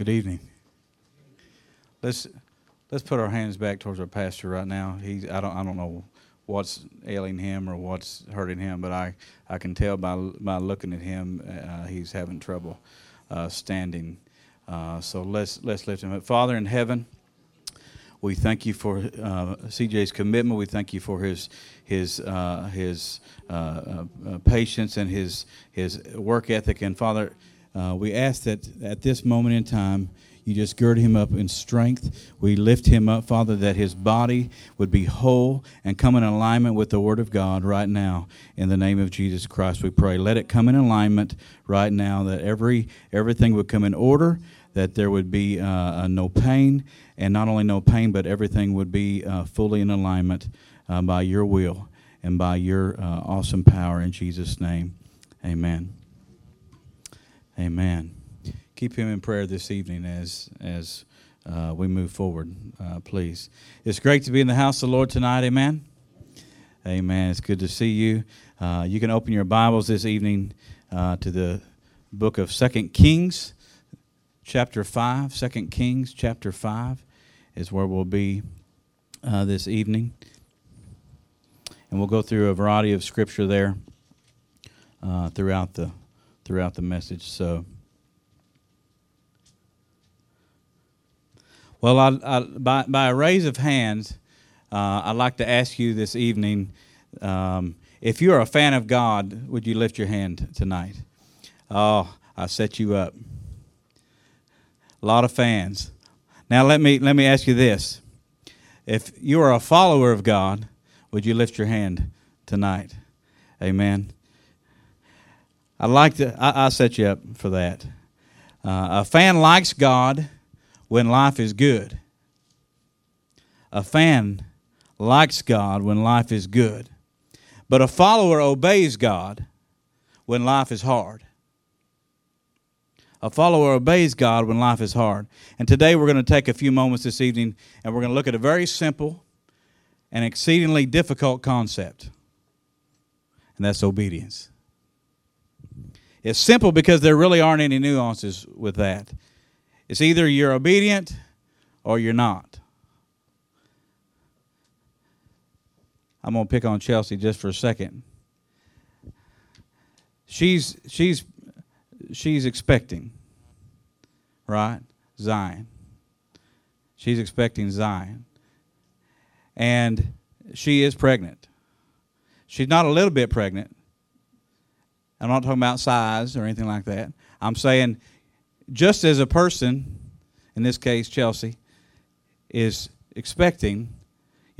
Good evening. Let's put our hands back towards our pastor right now. I don't know what's ailing him or what's hurting him, but I can tell by looking at him he's having trouble standing. So let's lift him up. Father in heaven, we thank you for CJ's commitment. We thank you for his patience and his work ethic. And Father, we ask that at this moment in time, you just gird him up in strength. We lift him up, Father, that his body would be whole and come in alignment with the Word of God right now. In the name of Jesus Christ, we pray. Let it come in alignment right now, that everything would come in order, that there would be no pain, and not only no pain, but everything would be fully in alignment by your will and by your awesome power. In Jesus' name, amen. Amen. Keep him in prayer this evening as we move forward, please. It's great to be in the house of the Lord tonight, amen? Amen. It's good to see you. You can open your Bibles this evening to the book of 2 Kings, chapter 5. 2 Kings, chapter 5 is where we'll be this evening. And we'll go through a variety of scripture there throughout the message, so... Well, by a raise of hands, I'd like to ask you this evening, if you're a fan of God, would you lift your hand tonight? Oh, I set you up. A lot of fans. Now, let me ask you this. If you are a follower of God, would you lift your hand tonight? Amen. I set you up for that. A fan likes God when life is good. A fan likes God when life is good. But a follower obeys God when life is hard. A follower obeys God when life is hard. And today we're going to take a few moments this evening and we're going to look at a very simple and exceedingly difficult concept. And that's obedience. It's simple because there really aren't any nuances with that. It's either you're obedient or you're not. I'm going to pick on Chelsea just for a second. She's expecting, right? Zion. She's expecting Zion. And she is pregnant. She's not a little bit pregnant. I'm not talking about size or anything like that. I'm saying... just as a person, in this case Chelsea, is expecting,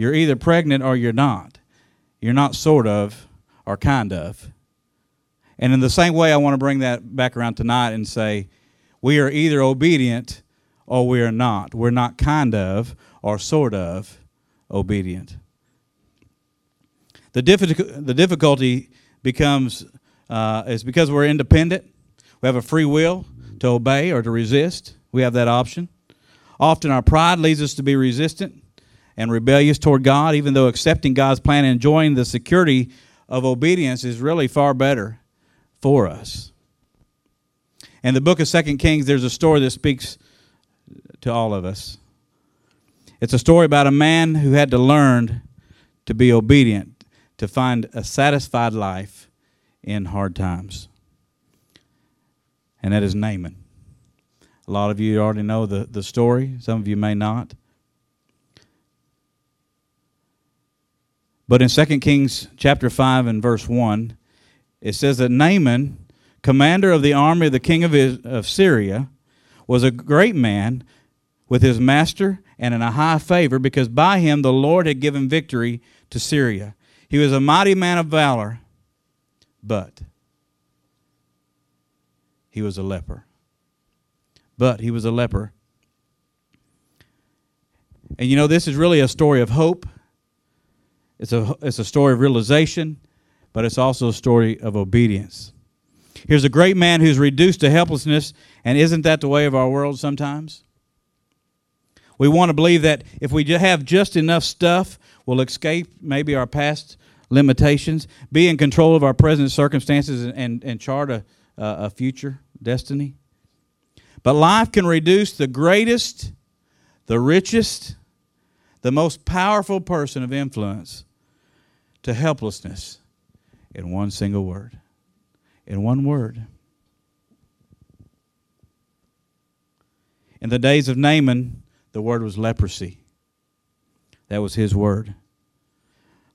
you're either pregnant or you're not. You're not sort of or kind of. And in the same way, I want to bring that back around tonight and say, we are either obedient or we are not. We're not kind of or sort of obedient. The difficulty becomes is because we're independent. We have a free will to obey or to resist. We have that option. Often our pride leads us to be resistant and rebellious toward God, even though accepting God's plan and enjoying the security of obedience is really far better for us. In the book of 2 Kings, there's a story that speaks to all of us. It's a story about a man who had to learn to be obedient, to find a satisfied life in hard times. And that is Naaman. A lot of you already know the story. Some of you may not. But in 2 Kings chapter 5 and verse 1, it says that Naaman, commander of the army of the king of Syria, was a great man with his master and in a high favor, because by him the Lord had given victory to Syria. He was a mighty man of valor, but... he was a leper. But he was a leper. And you know, this is really a story of hope. It's a story of realization, but it's also a story of obedience. Here's a great man who's reduced to helplessness, and isn't that the way of our world sometimes? We want to believe that if we have just enough stuff, we'll escape maybe our past limitations, be in control of our present circumstances, and chart a future destiny. But life can reduce the greatest, the richest, the most powerful person of influence to helplessness in one single word. In one word. In the days of Naaman, the word was leprosy. That was his word.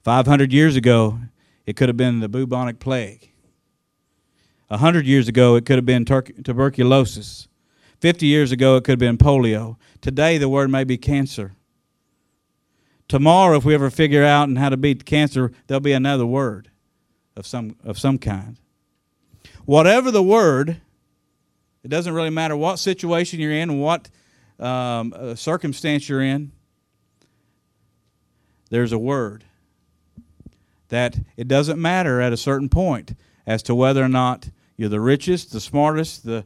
500 years ago, it could have been the bubonic plague. 100 years ago, it could have been tuberculosis. 50 years ago, it could have been polio. Today, the word may be cancer. Tomorrow, if we ever figure out how to beat cancer, there'll be another word of some kind. Whatever the word, it doesn't really matter what situation you're in, what circumstance you're in. There's a word that it doesn't matter at a certain point as to whether or not you're the richest, the smartest, the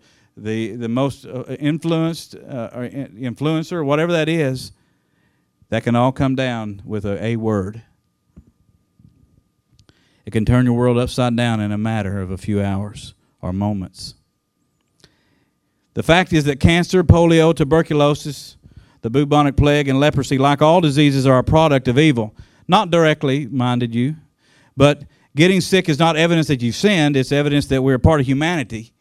most influenced or influencer, whatever that is. That can all come down with a word. It can turn your world upside down in a matter of a few hours or moments. The fact is that cancer, polio, tuberculosis, the bubonic plague, and leprosy, like all diseases, are a product of evil. Not directly, minded you, but getting sick is not evidence that you've sinned. It's evidence that we're a part of humanity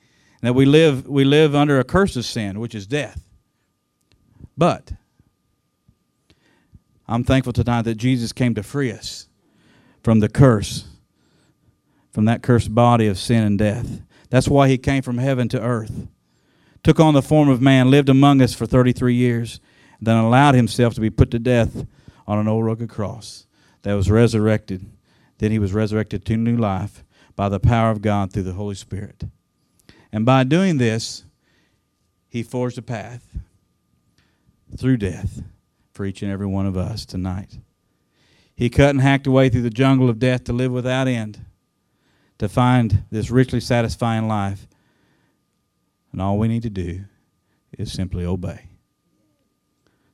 and that we live under a curse of sin, which is death. But I'm thankful tonight that Jesus came to free us from the curse, from that cursed body of sin and death. That's why he came from heaven to earth, took on the form of man, lived among us for 33 years, then allowed himself to be put to death on an old rugged cross that was resurrected. Then he was resurrected to new life by the power of God through the Holy Spirit. And by doing this, he forged a path through death for each and every one of us tonight. He cut and hacked away through the jungle of death to live without end, to find this richly satisfying life. And all we need to do is simply obey.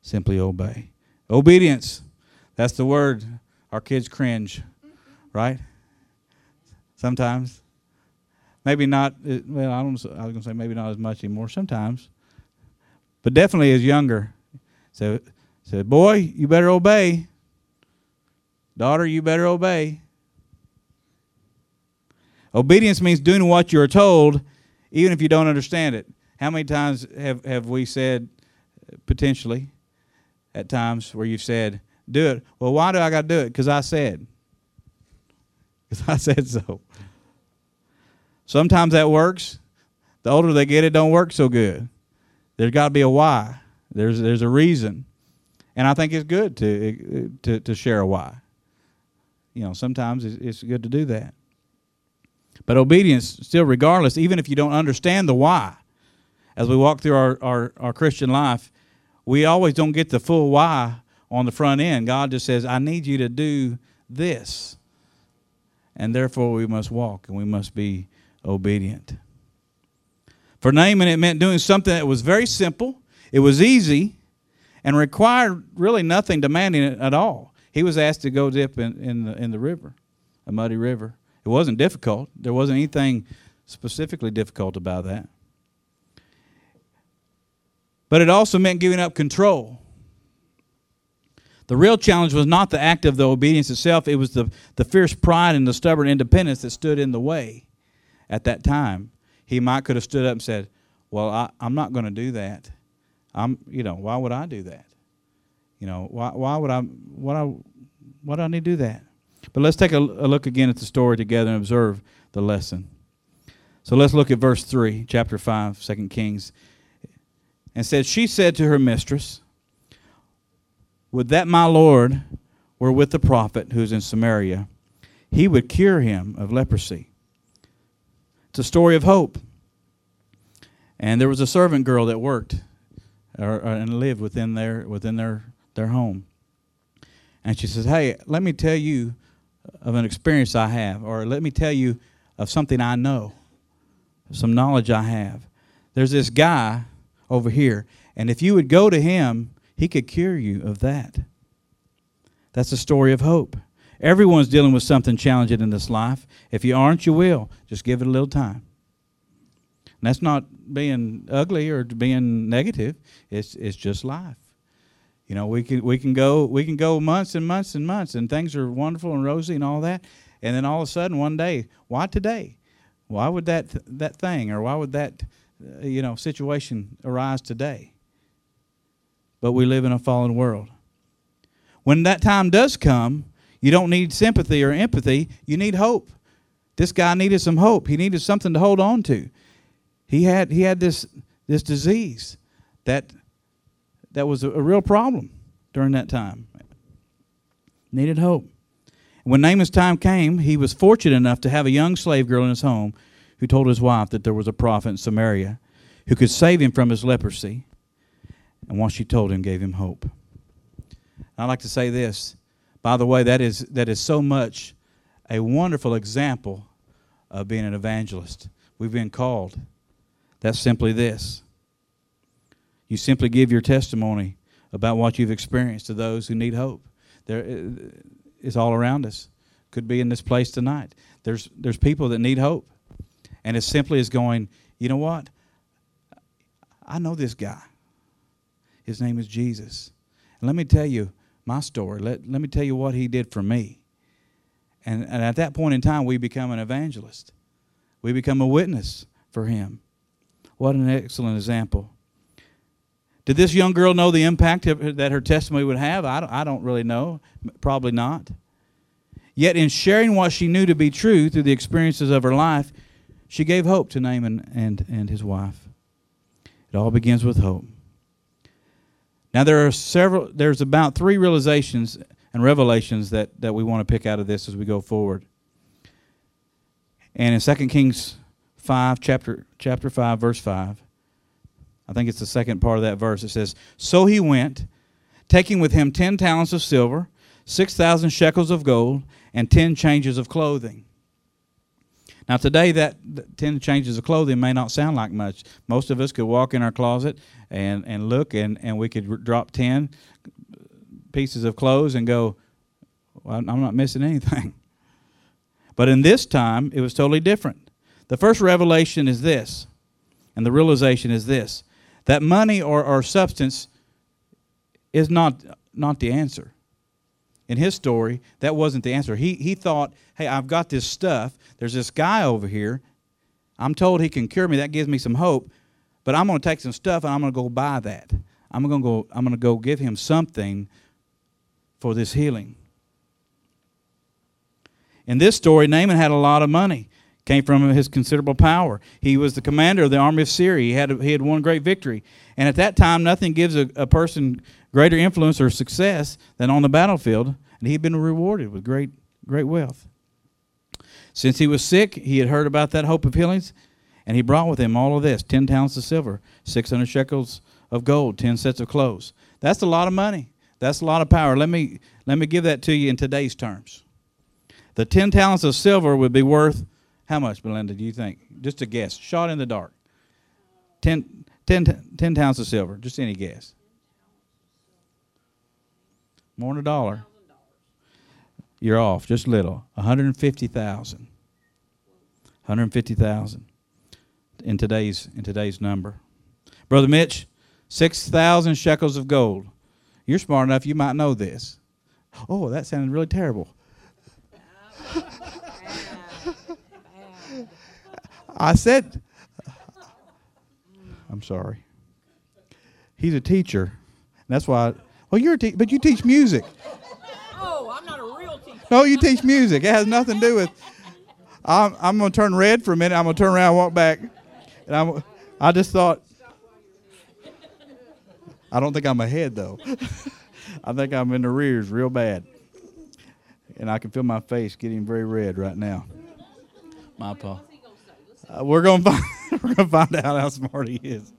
Simply obey. Obedience. That's the word. Our kids cringe, right? Sometimes. Maybe not, well, I was going to say maybe not as much anymore sometimes. But definitely as younger. Said, boy, you better obey. Daughter, you better obey. Obedience means doing what you are told, even if you don't understand it. How many times have we said, potentially, at times where you've said, do it. Well, why do I got to do it? Because I said. Because I said so. Sometimes that works. The older they get, it don't work so good. There's got to be a why. There's a reason. And I think it's good to share a why. You know, sometimes it's good to do that. But obedience, still regardless, even if you don't understand the why, as we walk through our Christian life, we always don't get the full why on the front end. God just says, I need you to do this. And therefore we must walk and we must be obedient. For Naaman, it meant doing something that was very simple. It was easy. And required really nothing demanding it at all. He was asked to go dip in the river, a muddy river. It wasn't difficult. There wasn't anything specifically difficult about that. But it also meant giving up control. The real challenge was not the act of the obedience itself. It was the fierce pride and the stubborn independence that stood in the way at that time. He might could have stood up and said, well, I'm not going to do that. Why would I do that? Why do I need to do that? But let's take a look again at the story together and observe the lesson. So let's look at verse 3, chapter 5, 2 Kings. And said, she said to her mistress, would that my Lord were with the prophet who's in Samaria, he would cure him of leprosy. It's a story of hope. And there was a servant girl that worked and lived within their home. And she says, hey, let me tell you of an experience I have, or let me tell you of something I know, some knowledge I have. There's this guy over here, and if you would go to him, he could cure you of that. That's a story of hope. Everyone's dealing with something challenging in this life. If you aren't, you will. Just give it a little time. That's not being ugly or being negative. It's just life. You know, we can go months and months and months, and things are wonderful and rosy and all that, and then all of a sudden one day, why today? Why would that thing, or why would that situation arise today? But we live in a fallen world. When that time does come, you don't need sympathy or empathy. You need hope. This guy needed some hope. He needed something to hold on to. He had this disease that was a real problem during that time. Needed hope. When Naaman's time came, he was fortunate enough to have a young slave girl in his home who told his wife that there was a prophet in Samaria who could save him from his leprosy. And once she told him, gave him hope. I like to say this. By the way, that is so much a wonderful example of being an evangelist. We've been called. That's simply this. You simply give your testimony about what you've experienced to those who need hope. It's all around us. Could be in this place tonight. There's people that need hope. And as simply as going, you know what? I know this guy. His name is Jesus. And let me tell you my story. Let me tell you what he did for me. And at that point in time, we become an evangelist. We become a witness for him. What an excellent example. Did this young girl know the impact that her testimony would have? I don't really know. Probably not. Yet in sharing what she knew to be true through the experiences of her life, she gave hope to Naaman and his wife. It all begins with hope. Now there's about three realizations and revelations that we want to pick out of this as we go forward. And in 2 Kings 5, chapter 5, verse 5, I think it's the second part of that verse. It says, "So he went, taking with him 10 talents of silver, 6,000 shekels of gold, and 10 changes of clothing." Now today, that 10 changes of clothing may not sound like much. Most of us could walk in our closet and look, and we could drop 10 pieces of clothes and go, well, I'm not missing anything. But in this time, it was totally different. The first revelation is this, and the realization is this, that money or substance is not the answer. In his story, that wasn't the answer. He thought, hey, I've got this stuff. There's this guy over here. I'm told he can cure me. That gives me some hope. But I'm going to take some stuff and I'm going to go buy that. I'm going to go give him something for this healing. In this story, Naaman had a lot of money. Came from his considerable power. He was the commander of the army of Syria. He had won great victory. And at that time, nothing gives a person greater influence or success than on the battlefield. And he'd been rewarded with great wealth. Since he was sick, he had heard about that hope of healings, and he brought with him all of this, 10 talents of silver, 600 shekels of gold, 10 sets of clothes. That's a lot of money. That's a lot of power. Let me give that to you in today's terms. The 10 talents of silver would be worth how much, Belinda, do you think? Just a guess. Shot in the dark. 10 pounds of silver. Just any guess. More than a dollar. You're off. Just a little. 150,000. 150,000 in today's number. Brother Mitch, 6,000 shekels of gold. You're smart enough. You might know this. Oh, that sounded really terrible. I said, I'm sorry. He's a teacher. That's why, but you teach music. Oh, I'm not a real teacher. No, you teach music. It has nothing to do with, I'm going to turn red for a minute. I'm going to turn around and walk back. And I just thought, I don't think I'm ahead, though. I think I'm in the rears real bad. And I can feel my face getting very red right now. My apologies. We're going to find out how smart he is.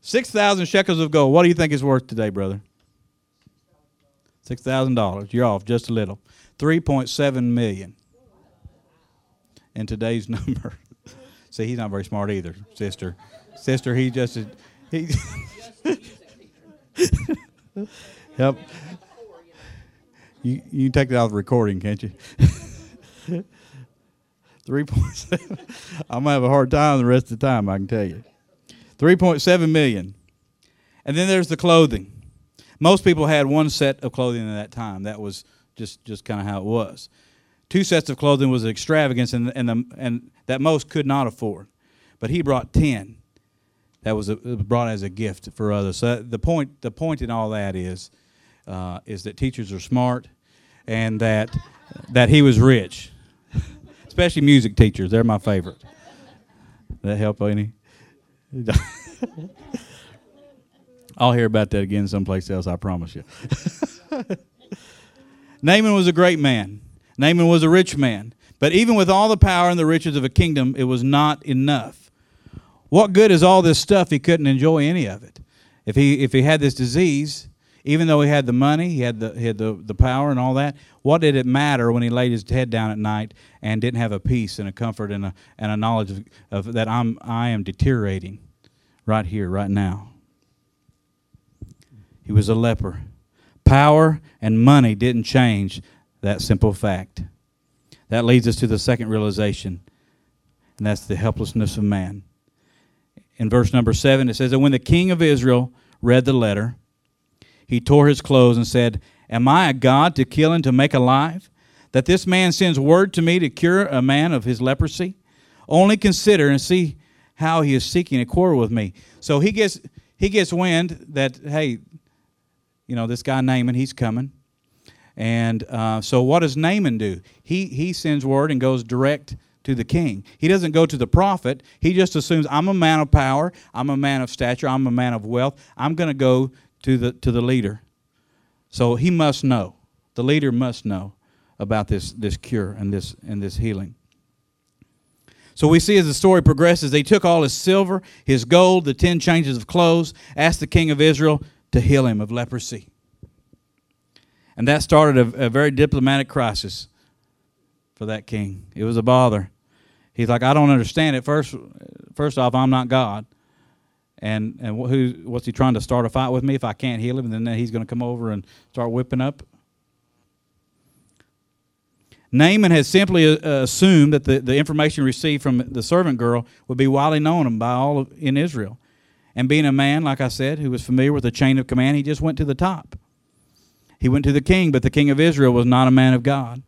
6,000 shekels of gold. What do you think it's worth today, brother? $6,000. You're off just a little. 3.7 million in today's number. See, he's not very smart either, sister. Sister, he just... He help. You can take that out of the recording, can't you? 3.7. I'm going to have a hard time the rest of the time, I can tell you. 3.7 million. And then there's the clothing. Most people had one set of clothing at that time. That was just kind of how it was. Two sets of clothing was an extravagance, and that most could not afford. But he brought 10. That was brought as a gift for others. So the point in all that is that teachers are smart, and that he was rich, especially music teachers. They're my favorite. Does that help any? I'll hear about that again someplace else, I promise you. Naaman was a great man. Naaman was a rich man. But even with all the power and the riches of a kingdom, it was not enough. What good is all this stuff? He couldn't enjoy any of it. If he had this disease, even though he had the money, he had the power and all that, what did it matter when he laid his head down at night and didn't have a peace and a comfort and a knowledge of that I am deteriorating right here, right now? He was a leper. Power and money didn't change that simple fact. That leads us to the second realization, and that's the helplessness of man. In verse number 7, it says that when the king of Israel read the letter, he tore his clothes and said, "Am I a God to kill and to make alive, that this man sends word to me to cure a man of his leprosy? Only consider and see how he is seeking a quarrel with me." So he gets wind that, hey, you know, this guy Naaman, he's coming. And so what does Naaman do? He sends word and goes direct to the king. He doesn't go to the prophet. He just assumes, I'm a man of power. I'm a man of stature. I'm a man of wealth. I'm going to go to the leader. So he must know. The leader must know about this cure and this healing. So we see as the story progresses, they took all his silver, his gold, the 10 changes of clothes, asked the king of Israel to heal him of leprosy. And that started a very diplomatic crisis for that king. It was a bother. He's like, I don't understand it. First off, I'm not God. And what's he trying to start a fight with me if I can't heal him? And then he's going to come over and start whipping up. Naaman had simply assumed that the information received from the servant girl would be widely known by all in Israel. And being a man, like I said, who was familiar with the chain of command, he just went to the top. He went to the king, but the king of Israel was not a man of God.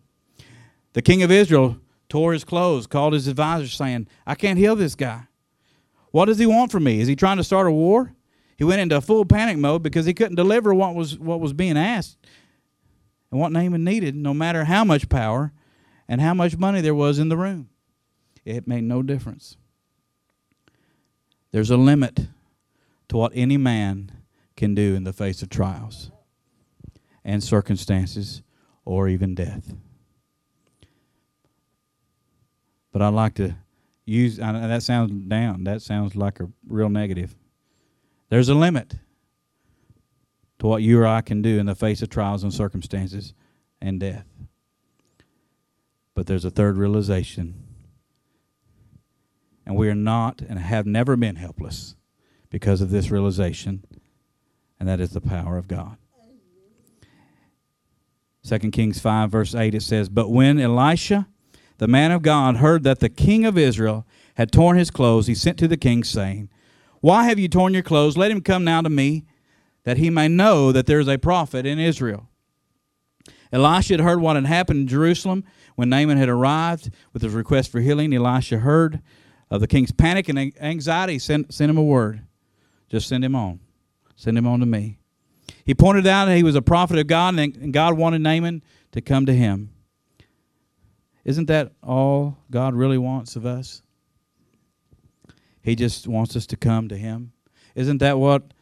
The king of Israel tore his clothes, called his advisors, saying, I can't heal this guy. What does he want from me? Is he trying to start a war? He went into a full panic mode because he couldn't deliver what was being asked and what Naaman needed, no matter how much power and how much money there was in the room. It made no difference. There's a limit to what any man can do in the face of trials and circumstances, or even death. But I'd like to use, that sounds down, that sounds like a real negative. There's a limit to what you or I can do in the face of trials and circumstances and death. But there's a third realization, and we are not and have never been helpless because of this realization, and that is the power of God. 2 Kings 5, verse 8, it says, But when Elisha, the man of God, heard that the king of Israel had torn his clothes, he sent to the king, saying, Why have you torn your clothes? Let him come now to me, that he may know that there is a prophet in Israel. Elisha had heard what had happened in Jerusalem. When Naaman had arrived with his request for healing, Elisha heard of the king's panic and anxiety. Send him a word. Just send him on. Send him on to me. He pointed out that he was a prophet of God, and God wanted Naaman to come to him. Isn't that all God really wants of us? He just wants us to come to him. Isn't that what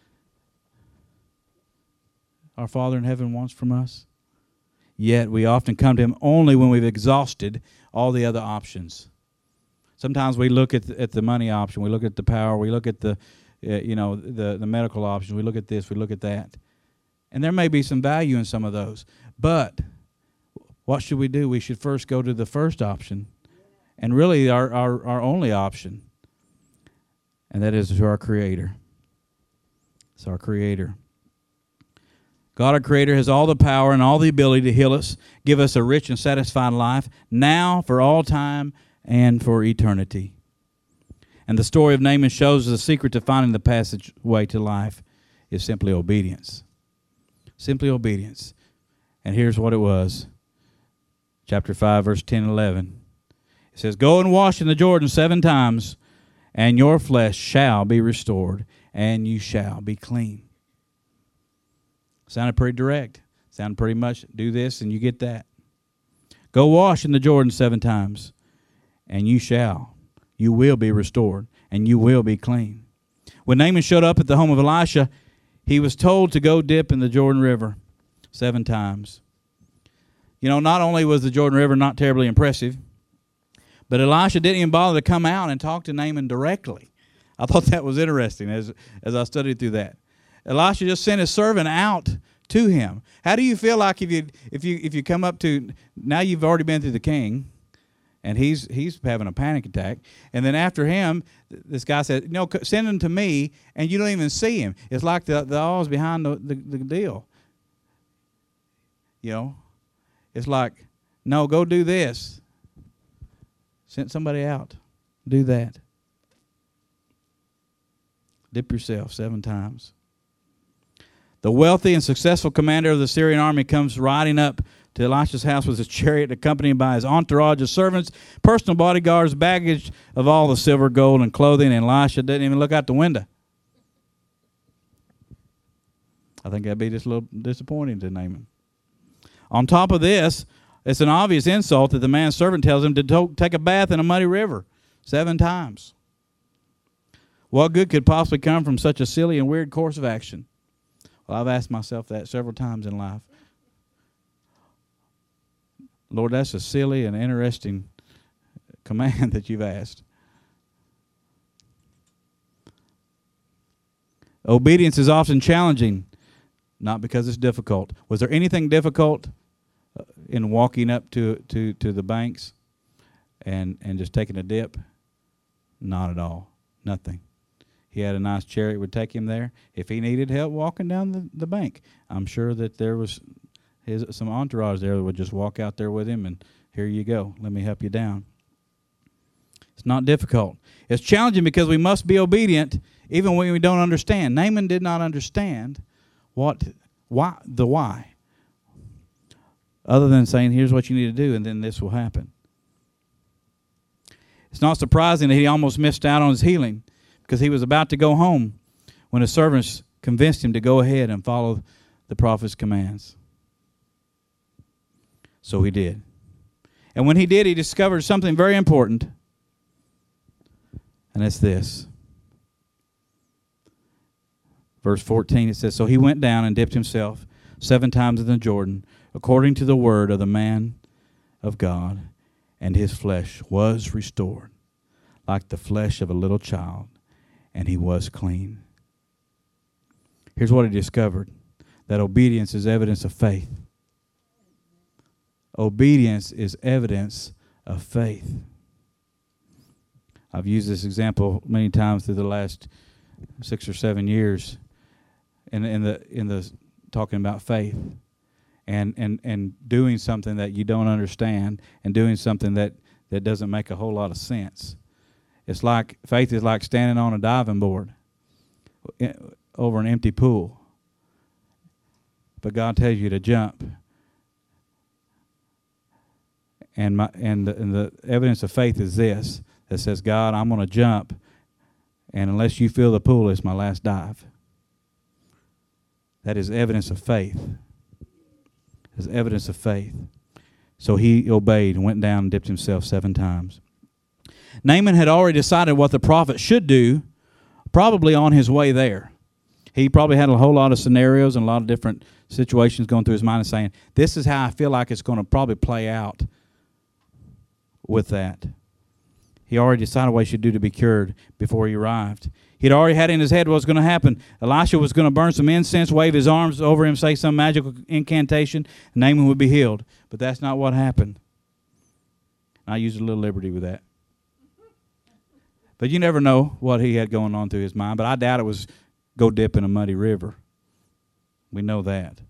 our Father in heaven wants from us? Yet we often come to him only when we've exhausted all the other options. Sometimes we look at the money option, we look at the power, we look at the medical options, we look at this, we look at that. And there may be some value in some of those. But what should we do? We should first go to the first option, and really our only option, and that is to our Creator. It's our Creator. God, our Creator, has all the power and all the ability to heal us, give us a rich and satisfying life now, for all time, and for eternity. And the story of Naaman shows the secret to finding the passageway to life is simply obedience. Simply obedience. And here's what it was. Chapter 5, verse 10 and 11. It says, "Go and wash in the Jordan 7 times, and your flesh shall be restored, and you shall be clean." Sounded pretty direct. Sounded pretty much, do this and you get that. Go wash in the Jordan 7 times, and you will be restored, and you will be clean. When Naaman showed up at the home of Elisha, he was told to go dip in the Jordan River 7 times. You know, not only was the Jordan River not terribly impressive, but Elisha didn't even bother to come out and talk to Naaman directly. I thought that was interesting as I studied through that. Elisha just sent his servant out to him. How do you feel like if you come up to, now you've already been through the king, and he's having a panic attack, and then after him, this guy said, "No, send him to me," and you don't even see him. It's like the all's behind the deal. You know, it's like, "No, go do this." Send somebody out. Do that. Dip yourself 7 times. The wealthy and successful commander of the Syrian army comes riding up to Elisha's house with his chariot, accompanied by his entourage of servants, personal bodyguards, baggage of all the silver, gold, and clothing, and Elisha didn't even look out the window. I think that'd be just a little disappointing to Naaman. On top of this, it's an obvious insult that the man's servant tells him to take a bath in a muddy river 7 times. What good could possibly come from such a silly and weird course of action? Well, I've asked myself that several times in life. Lord, that's a silly and interesting command that you've asked. Obedience is often challenging, not because it's difficult. Was there anything difficult in walking up to the banks and just taking a dip? Not at all. Nothing. He had a nice chariot would take him there. If he needed help walking down the bank, I'm sure that there was some entourage there that would just walk out there with him and, "Here you go, let me help you down." It's not difficult. It's challenging because we must be obedient even when we don't understand. Naaman did not understand the why. Other than saying, "Here's what you need to do, and then this will happen." It's not surprising that he almost missed out on his healing because he was about to go home when his servants convinced him to go ahead and follow the prophet's commands. So he did. And when he did, he discovered something very important, and that's this. Verse 14, it says, "So he went down and dipped himself 7 times in the Jordan, according to the word of the man of God, and his flesh was restored like the flesh of a little child, and he was clean." Here's what he discovered, that obedience is evidence of faith. Obedience is evidence of faith. I've used this example many times through the last 6 or 7 years in the talking about faith. And doing something that you don't understand and doing something that doesn't make a whole lot of sense. It's like faith is like standing on a diving board over an empty pool. But God tells you to jump. And the evidence of faith is this, that says, "God, I'm going to jump, and unless you fill the pool, it's my last dive." That is evidence of faith. As evidence of faith. So he obeyed and went down and dipped himself 7 times. Naaman had already decided what the prophet should do, probably on his way there. He probably had a whole lot of scenarios and a lot of different situations going through his mind and saying, "This is how I feel like it's going to probably play out with that." He already decided what he should do to be cured before he arrived. He'd already had in his head what was going to happen. Elisha was going to burn some incense, wave his arms over him, say some magical incantation, and Naaman would be healed. But that's not what happened. I used a little liberty with that. But you never know what he had going on through his mind. But I doubt it was go dip in a muddy river. We know that.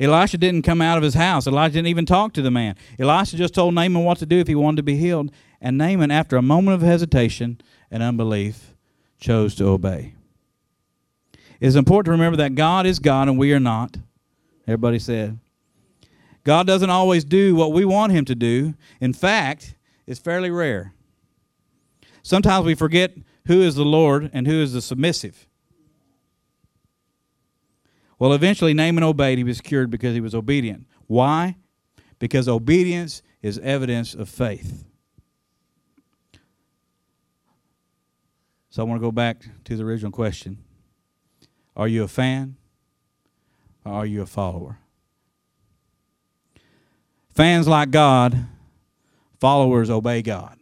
Elisha didn't come out of his house. Elisha didn't even talk to the man. Elisha just told Naaman what to do if he wanted to be healed. And Naaman, after a moment of hesitation and unbelief, chose to obey. It's important to remember that God is God and we are not. Everybody said. God doesn't always do what we want him to do. In fact, it's fairly rare. Sometimes we forget who is the Lord and who is the submissive. Well, eventually Naaman obeyed. He was cured because he was obedient. Why? Because obedience is evidence of faith. So I want to go back to the original question. Are you a fan or are you a follower? Fans like God, followers obey God.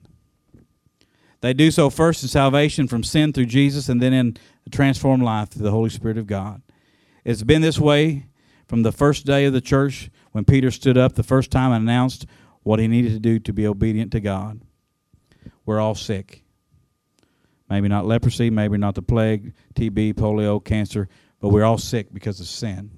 They do so first in salvation from sin through Jesus and then in a transformed life through the Holy Spirit of God. It's been this way from the first day of the church when Peter stood up the first time and announced what he needed to do to be obedient to God. We're all sick. Maybe not leprosy, maybe not the plague, TB, polio, cancer, but we're all sick because of sin.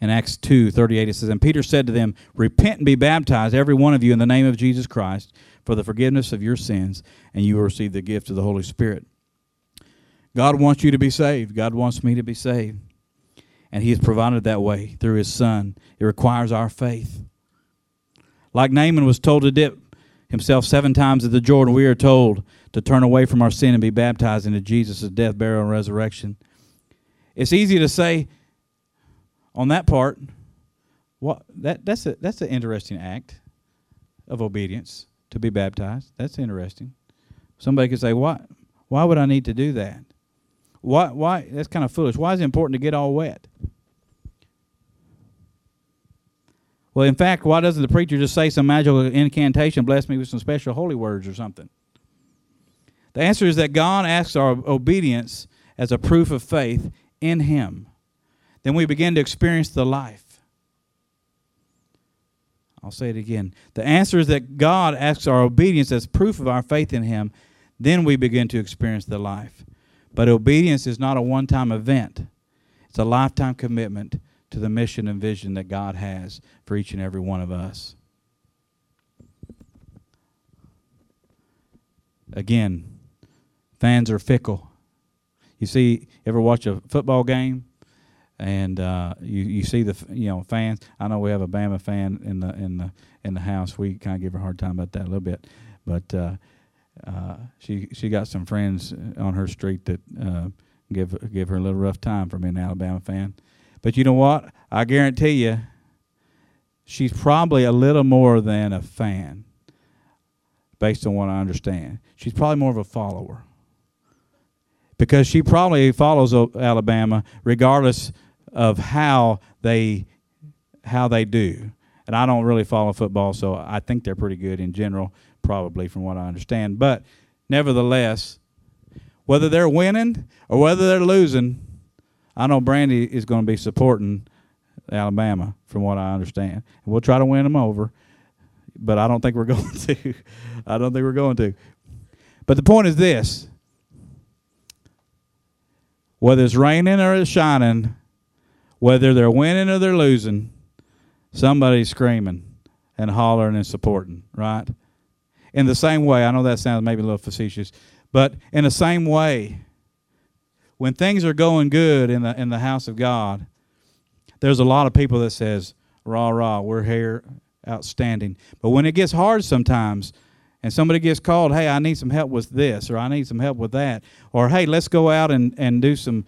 In Acts 2:38 it says, "And Peter said to them, repent and be baptized, every one of you, in the name of Jesus Christ, for the forgiveness of your sins, and you will receive the gift of the Holy Spirit." God wants you to be saved. God wants me to be saved. And he has provided that way through his son. It requires our faith. Like Naaman was told to dip himself 7 times at the Jordan, we are told to turn away from our sin and be baptized into Jesus' death, burial, and resurrection. It's easy to say on that part, what, that's an interesting act of obedience, to be baptized. That's interesting. Somebody could say, why would I need to do that? Why? That's kind of foolish. Why is it important to get all wet? Well, in fact, why doesn't the preacher just say some magical incantation, bless me with some special holy words or something? The answer is that God asks our obedience as a proof of faith in him. Then we begin to experience the life. I'll say it again. The answer is that God asks our obedience as proof of our faith in him. Then we begin to experience the life. But obedience is not a one-time event. It's a lifetime commitment to the mission and vision that God has for each and every one of us. Again, fans are fickle. You see, ever watch a football game? And you see the fans. I know we have a Bama fan in the house. We kind of give her a hard time about that a little bit, but. She got some friends on her street that give her a little rough time for being an Alabama fan. But you know what? I guarantee you she's probably a little more than a fan based on what I understand. She's probably more of a follower because she probably follows Alabama regardless of how they do. And I don't really follow football, so I think they're pretty good in general. Probably from what I understand. But nevertheless, whether they're winning or whether they're losing, I know Brandy is going to be supporting Alabama from what I understand. And we'll try to win them over, but I don't think we're going to. I don't think we're going to. But the point is this. Whether it's raining or it's shining, whether they're winning or they're losing, somebody's screaming and hollering and supporting, right? In the same way, I know that sounds maybe a little facetious, but in the same way, when things are going good in the house of God, there's a lot of people that says, rah, rah, we're here, outstanding. But when it gets hard sometimes and somebody gets called, hey, I need some help with this, or I need some help with that, or hey, let's go out and do some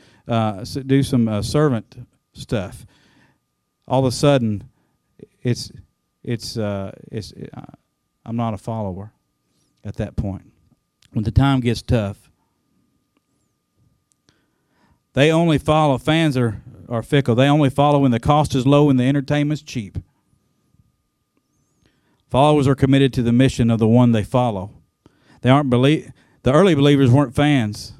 servant stuff, all of a sudden I'm not a follower at that point. When the time gets tough, they only follow. Fans are fickle. They only follow when the cost is low and the entertainment's cheap. Followers are committed to the mission of the one they follow. The early believers weren't fans.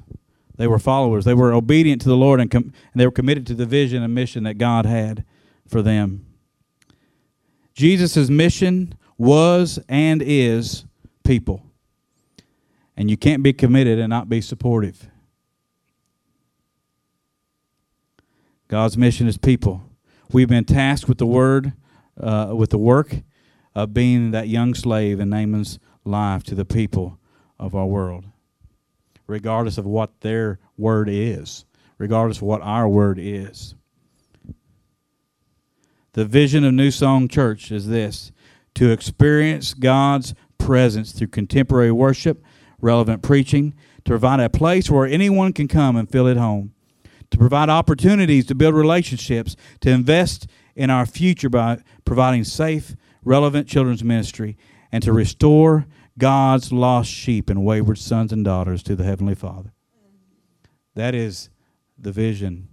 They were followers. They were obedient to the Lord and they were committed to the vision and mission that God had for them. Jesus' mission was and is people. And you can't be committed and not be supportive. God's mission is people. We've been tasked with the word, with the work of being that young slave in Naaman's life to the people of our world, regardless of what their word is, regardless of what our word is. The vision of New Song Church is this: to experience God's presence through contemporary worship, relevant preaching, to provide a place where anyone can come and feel at home, to provide opportunities to build relationships, to invest in our future by providing safe, relevant children's ministry, and to restore God's lost sheep and wayward sons and daughters to the Heavenly Father. That is the vision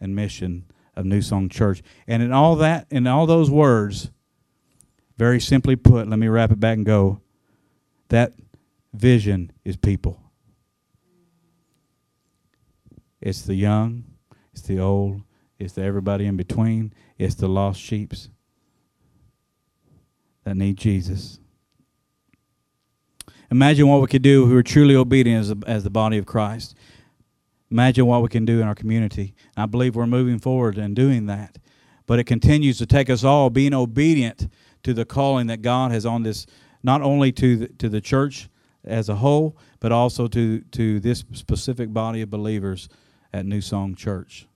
and mission of New Song Church. And in all that, in all those words, very simply put, let me wrap it back and go, that vision is people. It's the young, it's the old, it's the everybody in between, it's the lost sheep that need Jesus. Imagine what we could do if we were truly obedient as the body of Christ. Imagine what we can do in our community. I believe we're moving forward and doing that. But it continues to take us all being obedient to the calling that God has on this, not only to the church as a whole, but also to this specific body of believers at New Song Church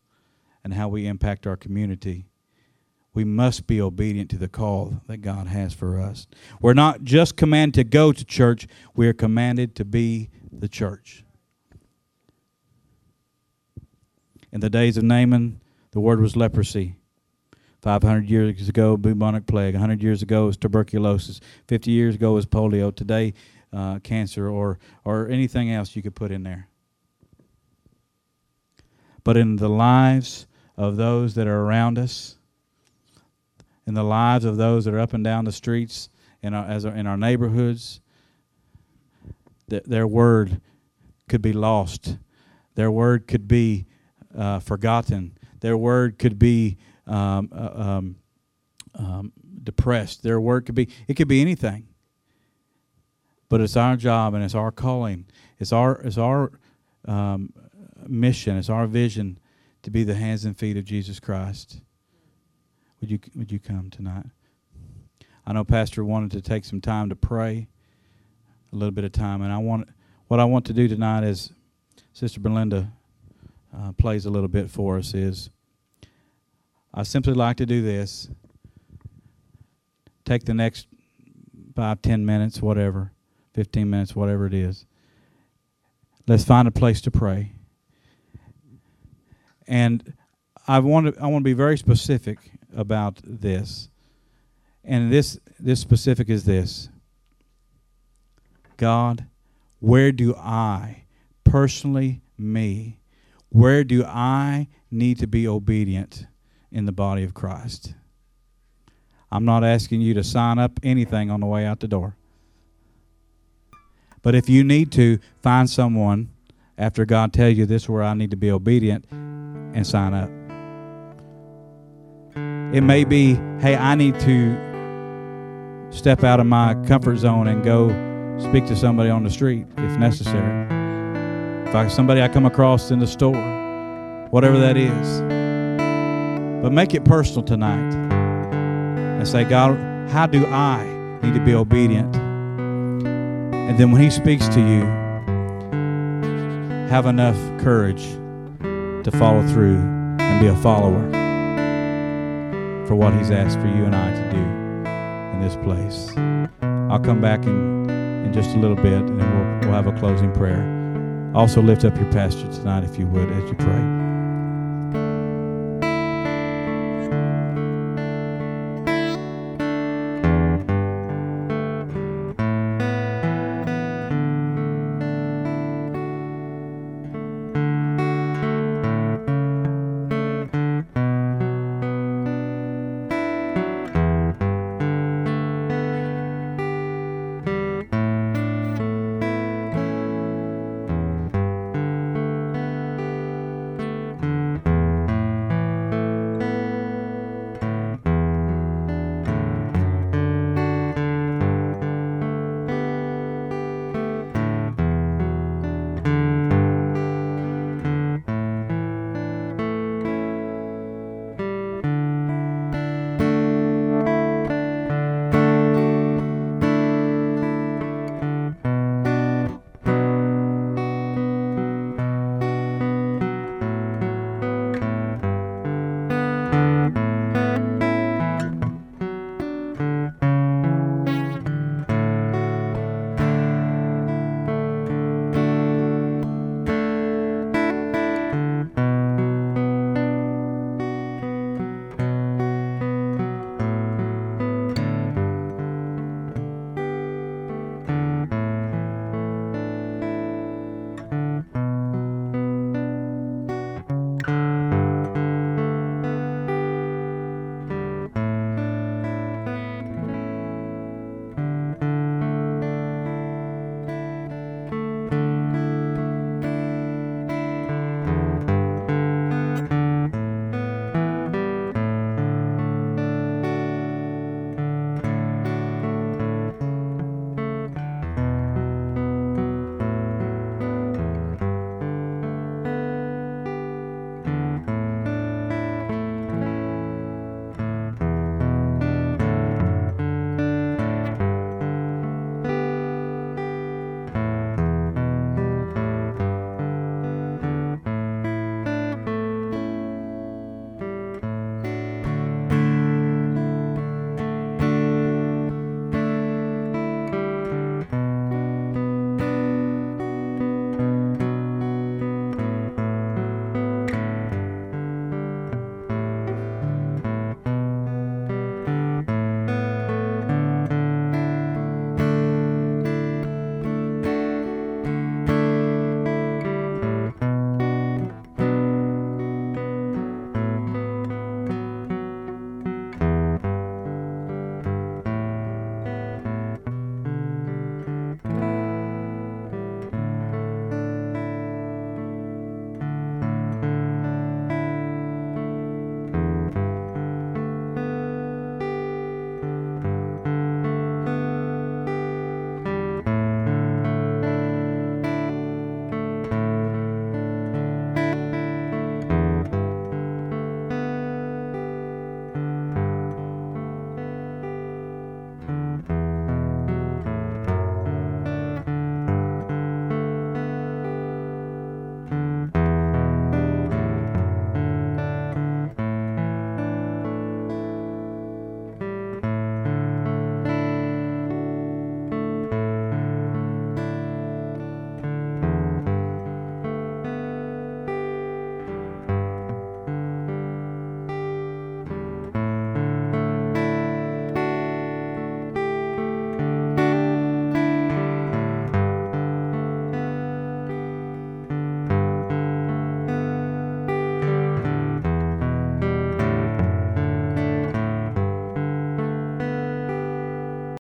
and how we impact our community. We must be obedient to the call that God has for us. We're not just commanded to go to church. We are commanded to be the church. In the days of Naaman, the word was leprosy. 500 years ago, bubonic plague. 100 years ago, it was tuberculosis. 50 years ago, it was polio. Today, cancer or anything else you could put in there. But in the lives of those that are around us, in the lives of those that are up and down the streets, in our neighborhoods, their word could be lost. Their word could be forgotten. Their word could be depressed. Their word could be, it could be anything. But it's our job and it's our calling. It's our mission. It's our vision to be the hands and feet of Jesus Christ. Would you come tonight? I know Pastor wanted to take some time to pray, a little bit of time, and what I want to do tonight is Sister Belinda plays a little bit for us. Is I simply like to do this. Take the next 5, 10 minutes, whatever, 15 minutes, whatever it is. Let's find a place to pray. And I want to be very specific about this. And this specific is this: God, where do I personally, me, where do I need to be obedient in the body of Christ? I'm not asking you to sign up anything on the way out the door. But if you need to, find someone after God tells you this is where I need to be obedient and sign up. It may be, hey, I need to step out of my comfort zone and go speak to somebody on the street if necessary. If somebody I come across in the store, whatever that is. But make it personal tonight and say, God, how do I need to be obedient? And then when He speaks to you, have enough courage to follow through and be a follower for what He's asked for you and I to do in this place. I'll come back in just a little bit, and we'll have a closing prayer. Also lift up your pastor tonight, if you would, as you pray.